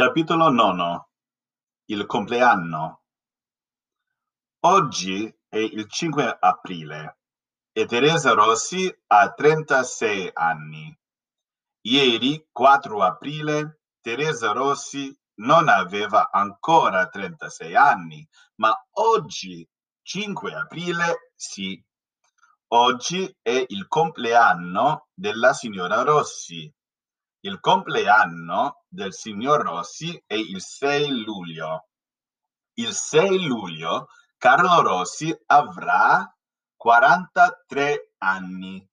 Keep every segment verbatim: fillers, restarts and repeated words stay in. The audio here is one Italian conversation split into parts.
Capitolo nono. Il compleanno. Oggi è il cinque aprile e Teresa Rossi ha trentasei anni. Ieri, quattro aprile, Teresa Rossi non aveva ancora trentasei anni, ma oggi, cinque aprile, sì. Oggi è il compleanno della signora Rossi. Il compleanno del signor Rossi è il sei luglio. Il sei luglio Carlo Rossi avrà quarantatré anni.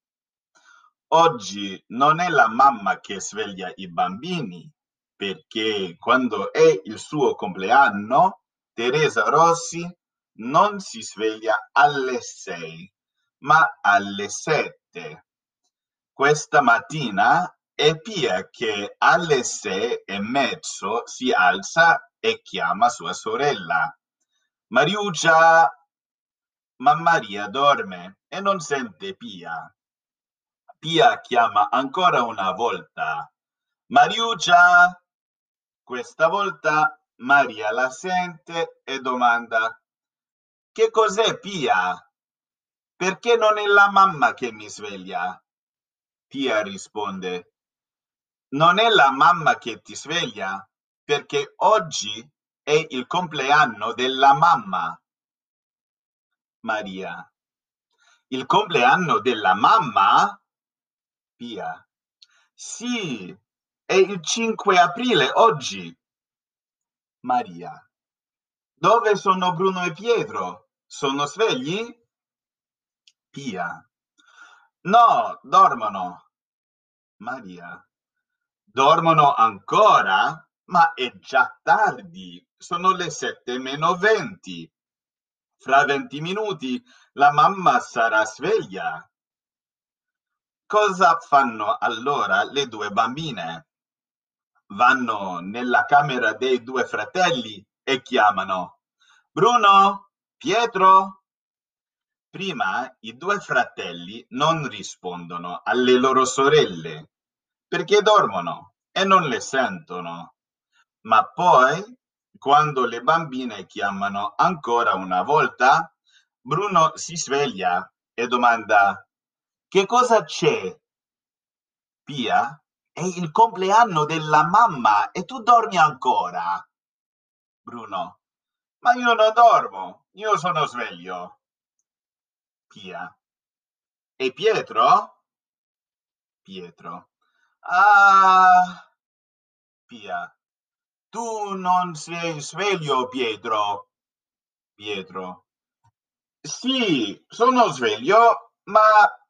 Oggi non è la mamma che sveglia i bambini, perché quando è il suo compleanno, Teresa Rossi non si sveglia alle sei, ma alle sette. Questa mattina è Pia che alle sei e mezzo si alza e chiama sua sorella. Mariuccia! Ma Maria dorme e non sente Pia. Pia chiama ancora una volta. Mariuccia! Questa volta Maria la sente e domanda: che cos'è, Pia? Perché non è la mamma che mi sveglia? Pia risponde: non è la mamma che ti sveglia, perché oggi è il compleanno della mamma. Maria: il compleanno della mamma? Pia: sì, è il cinque aprile oggi. Maria: dove sono Bruno e Pietro? Sono svegli? Pia: no, dormono. Maria: dormono ancora? Ma è già tardi, sono le sette meno venti. Fra venti minuti la mamma sarà sveglia. Cosa fanno allora le due bambine? Vanno nella camera dei due fratelli e chiamano: Bruno, Pietro. Prima i due fratelli non rispondono alle loro sorelle, perché dormono e non le sentono. Ma poi, quando le bambine chiamano ancora una volta, Bruno si sveglia e domanda: che cosa c'è? Pia: è il compleanno della mamma e tu dormi ancora. Bruno: ma io non dormo, io sono sveglio. Pia: e Pietro? Pietro: ah, Pia: tu non sei sveglio, Pietro. Pietro: sì, sono sveglio, ma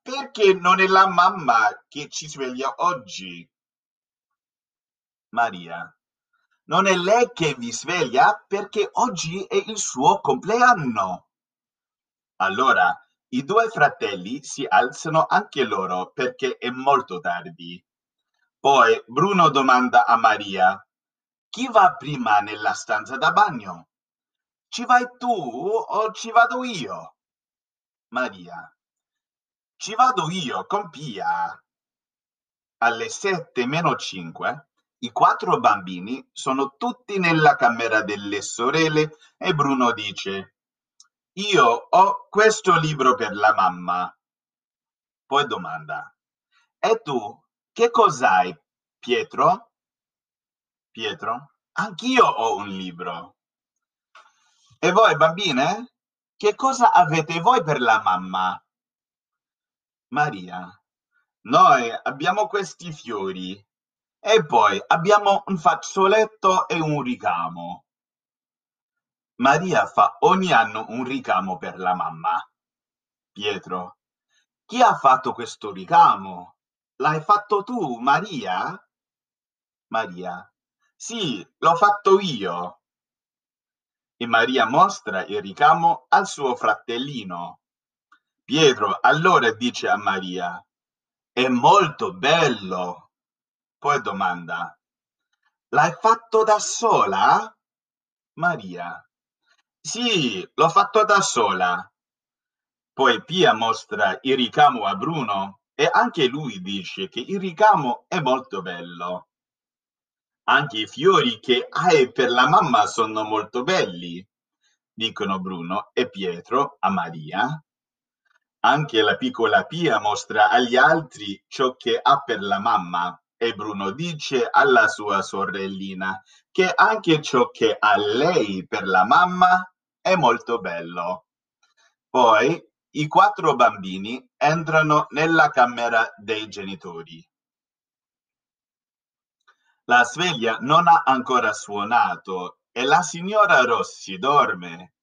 perché non è la mamma che ci sveglia oggi? Maria: non è lei che vi sveglia perché oggi è il suo compleanno. Allora, i due fratelli si alzano anche loro perché è molto tardi. Poi Bruno domanda a Maria: chi va prima nella stanza da bagno? Ci vai tu o ci vado io? Maria: ci vado io con Pia. Alle sette meno cinque i quattro bambini sono tutti nella camera delle sorelle e Bruno dice: io ho questo libro per la mamma. Poi domanda: e tu? Che cos'hai, Pietro? Pietro: anch'io ho un libro. E voi, bambine? Che cosa avete voi per la mamma? Maria: noi abbiamo questi fiori e poi abbiamo un fazzoletto e un ricamo. Maria fa ogni anno un ricamo per la mamma. Pietro: chi ha fatto questo ricamo? L'hai fatto tu, Maria? Maria: sì, l'ho fatto io. E Maria mostra il ricamo al suo fratellino. Pietro allora dice a Maria: è molto bello. Poi domanda: l'hai fatto da sola? Maria: sì, l'ho fatto da sola. Poi Pia mostra il ricamo a Bruno e anche lui dice che il ricamo è molto bello. Anche i fiori che hai per la mamma sono molto belli, dicono Bruno e Pietro a Maria. Anche la piccola Pia mostra agli altri ciò che ha per la mamma e Bruno dice alla sua sorellina che anche ciò che ha lei per la mamma è molto bello. Poi i quattro bambini entrano nella camera dei genitori. La sveglia non ha ancora suonato e la signora Rossi dorme.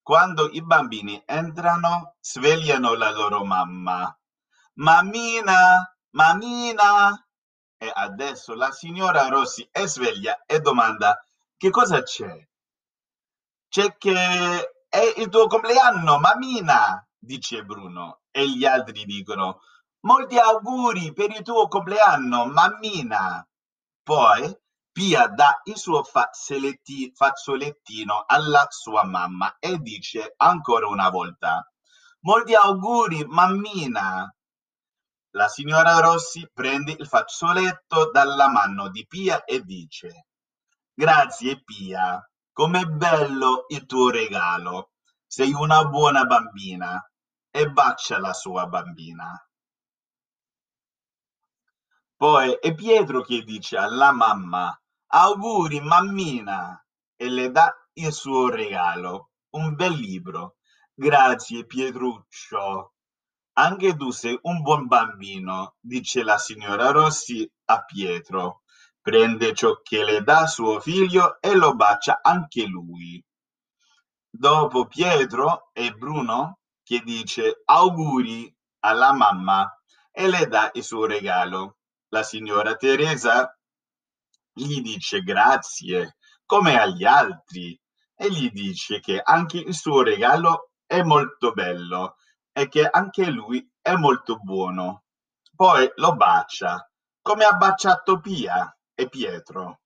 Quando i bambini entrano, svegliano la loro mamma. Mammina, mammina! E adesso la signora Rossi è sveglia e domanda: che cosa c'è? C'è che è il tuo compleanno, mammina, dice Bruno. E gli altri dicono: molti auguri per il tuo compleanno, mammina. Poi Pia dà il suo fazzolettino alla sua mamma e dice ancora una volta: molti auguri, mammina. La signora Rossi prende il fazzoletto dalla mano di Pia e dice: grazie Pia, com'è bello il tuo regalo, sei una buona bambina. E bacia la sua bambina. Poi è Pietro che dice alla mamma: auguri mammina, e le dà il suo regalo, un bel libro. Grazie Pietruccio, anche tu sei un buon bambino, dice la signora Rossi a Pietro. Prende ciò che le dà suo figlio e lo bacia anche lui. Dopo Pietro e Bruno che dice auguri alla mamma e le dà il suo regalo. La signora Teresa gli dice grazie, come agli altri, e gli dice che anche il suo regalo è molto bello e che anche lui è molto buono. Poi lo bacia, come ha baciato Pia e Pietro.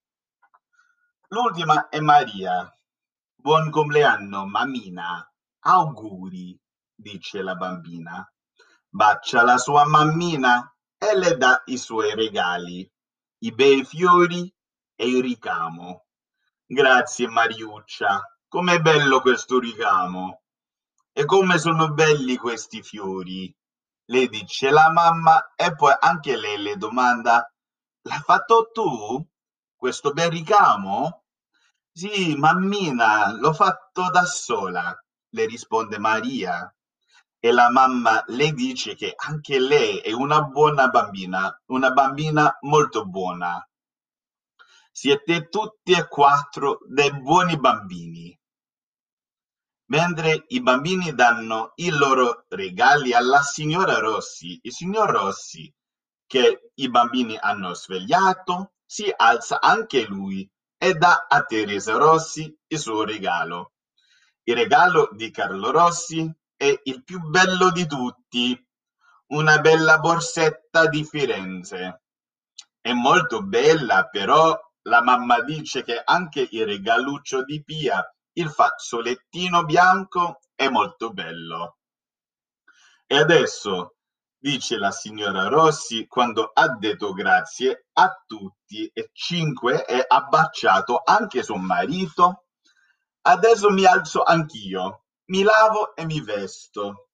L'ultima è Maria. Buon compleanno, mammina. Auguri, dice la bambina. Bacia la sua mammina e le dà i suoi regali, i bei fiori e il ricamo. Grazie Mariuccia, com'è bello questo ricamo e come sono belli questi fiori, le dice la mamma, e poi anche lei le domanda: l'hai fatto tu questo bel ricamo? Sì, mammina, l'ho fatto da sola, le risponde Maria. E la mamma le dice che anche lei è una buona bambina, una bambina molto buona. Siete tutti e quattro dei buoni bambini. Mentre i bambini danno i loro regali alla signora Rossi, il signor Rossi, che i bambini hanno svegliato, si alza anche lui e dà a Teresa Rossi il suo regalo. Il regalo di Carlo Rossi è il più bello di tutti, una bella borsetta di Firenze. È molto bella, però la mamma dice che anche il regaluccio di Pia, il fazzolettino bianco, è molto bello. E adesso, dice la signora Rossi, quando ha detto grazie a tutti e cinque e ha baciato anche suo marito, adesso mi alzo anch'io. Mi lavo e mi vesto.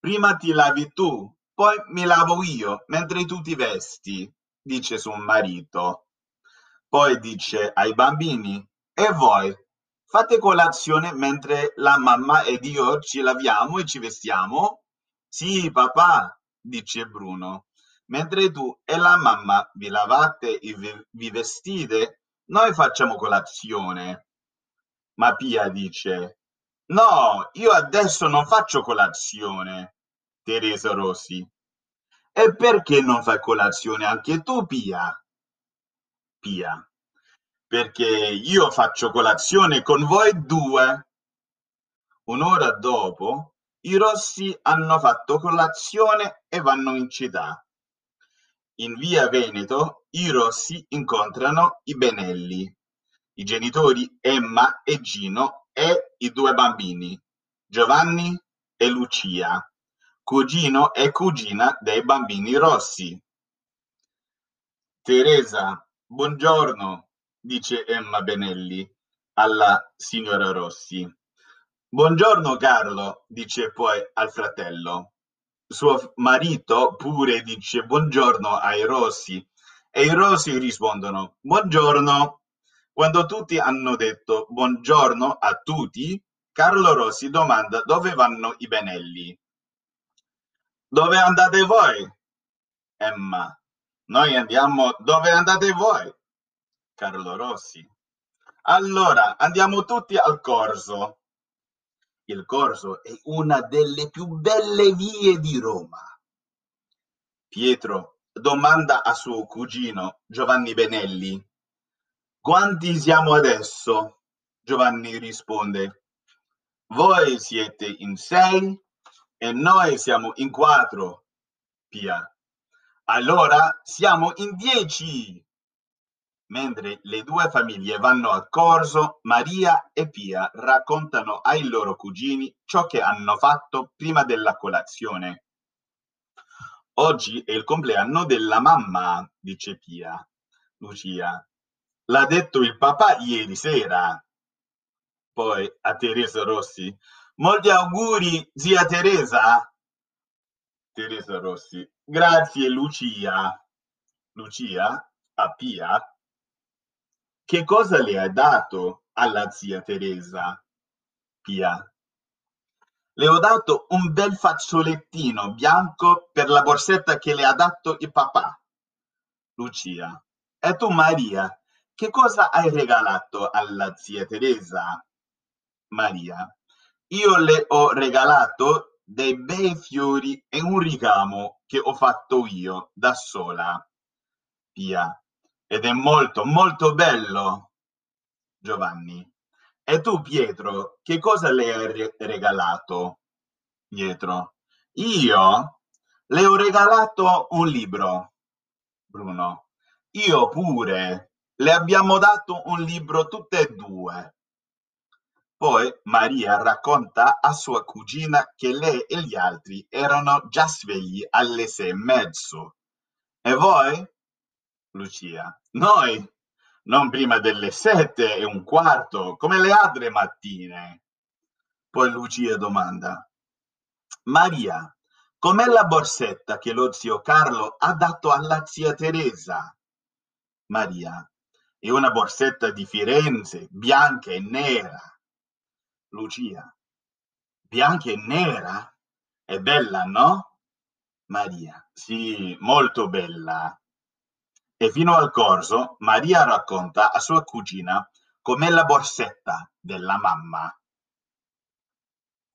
Prima ti lavi tu, poi mi lavo io, mentre tu ti vesti, dice suo marito. Poi dice ai bambini: e voi, fate colazione mentre la mamma ed io ci laviamo e ci vestiamo? Sì, papà, dice Bruno. Mentre tu e la mamma vi lavate e vi vestite, noi facciamo colazione. Ma Pia dice: no, io adesso non faccio colazione. Teresa Rossi: e perché non fai colazione anche tu, Pia? Pia: perché io faccio colazione con voi due. Un'ora dopo, i Rossi hanno fatto colazione e vanno in città. In via Veneto, i Rossi incontrano i Benelli, i genitori Emma e Gino e i due bambini, Giovanni e Lucia, cugino e cugina dei bambini Rossi. Teresa Buongiorno, dice Emma Benelli alla signora Rossi. Buongiorno Carlo, dice poi al fratello. Suo marito pure dice buongiorno ai Rossi e i Rossi rispondono buongiorno. Quando tutti hanno detto buongiorno a tutti, Carlo Rossi domanda dove vanno i Benelli. Dove andate voi? Emma. Noi andiamo dove andate voi? Carlo Rossi. Allora, andiamo tutti al Corso. Il Corso è una delle più belle vie di Roma. Pietro domanda a suo cugino Giovanni Benelli. Quanti siamo adesso? Giovanni risponde. Voi siete in sei e noi siamo in quattro. Pia. Allora siamo in dieci. Mentre le due famiglie vanno al Corso, Maria e Pia raccontano ai loro cugini ciò che hanno fatto prima della colazione. Oggi è il compleanno della mamma, dice Pia. Lucia. L'ha detto il papà ieri sera. Poi a Teresa Rossi. Molti auguri, zia Teresa. Teresa Rossi. Grazie Lucia. Lucia a Pia. Che cosa le hai dato alla zia Teresa? Pia. Le ho dato un bel fazzolettino bianco per la borsetta che le ha dato il papà. Lucia. E tu Maria, che cosa hai regalato alla zia Teresa? Maria. Io le ho regalato dei bei fiori e un ricamo che ho fatto io da sola. Pia. Ed è molto molto bello. Giovanni. E tu Pietro, che cosa le hai regalato? Pietro. Io le ho regalato un libro. Bruno. Io pure. Le abbiamo dato un libro tutte e due. Poi Maria racconta a sua cugina che lei e gli altri erano già svegli alle sei e mezzo. E voi? Lucia. Noi? Non prima delle sette e un quarto, come le altre mattine. Poi Lucia domanda. Maria, com'è la borsetta che lo zio Carlo ha dato alla zia Teresa? Maria. È una borsetta di Firenze, bianca e nera. Lucia. Bianca e nera? È bella, no? Maria. Sì, molto bella. E fino al Corso, Maria racconta a sua cugina com'è la borsetta della mamma.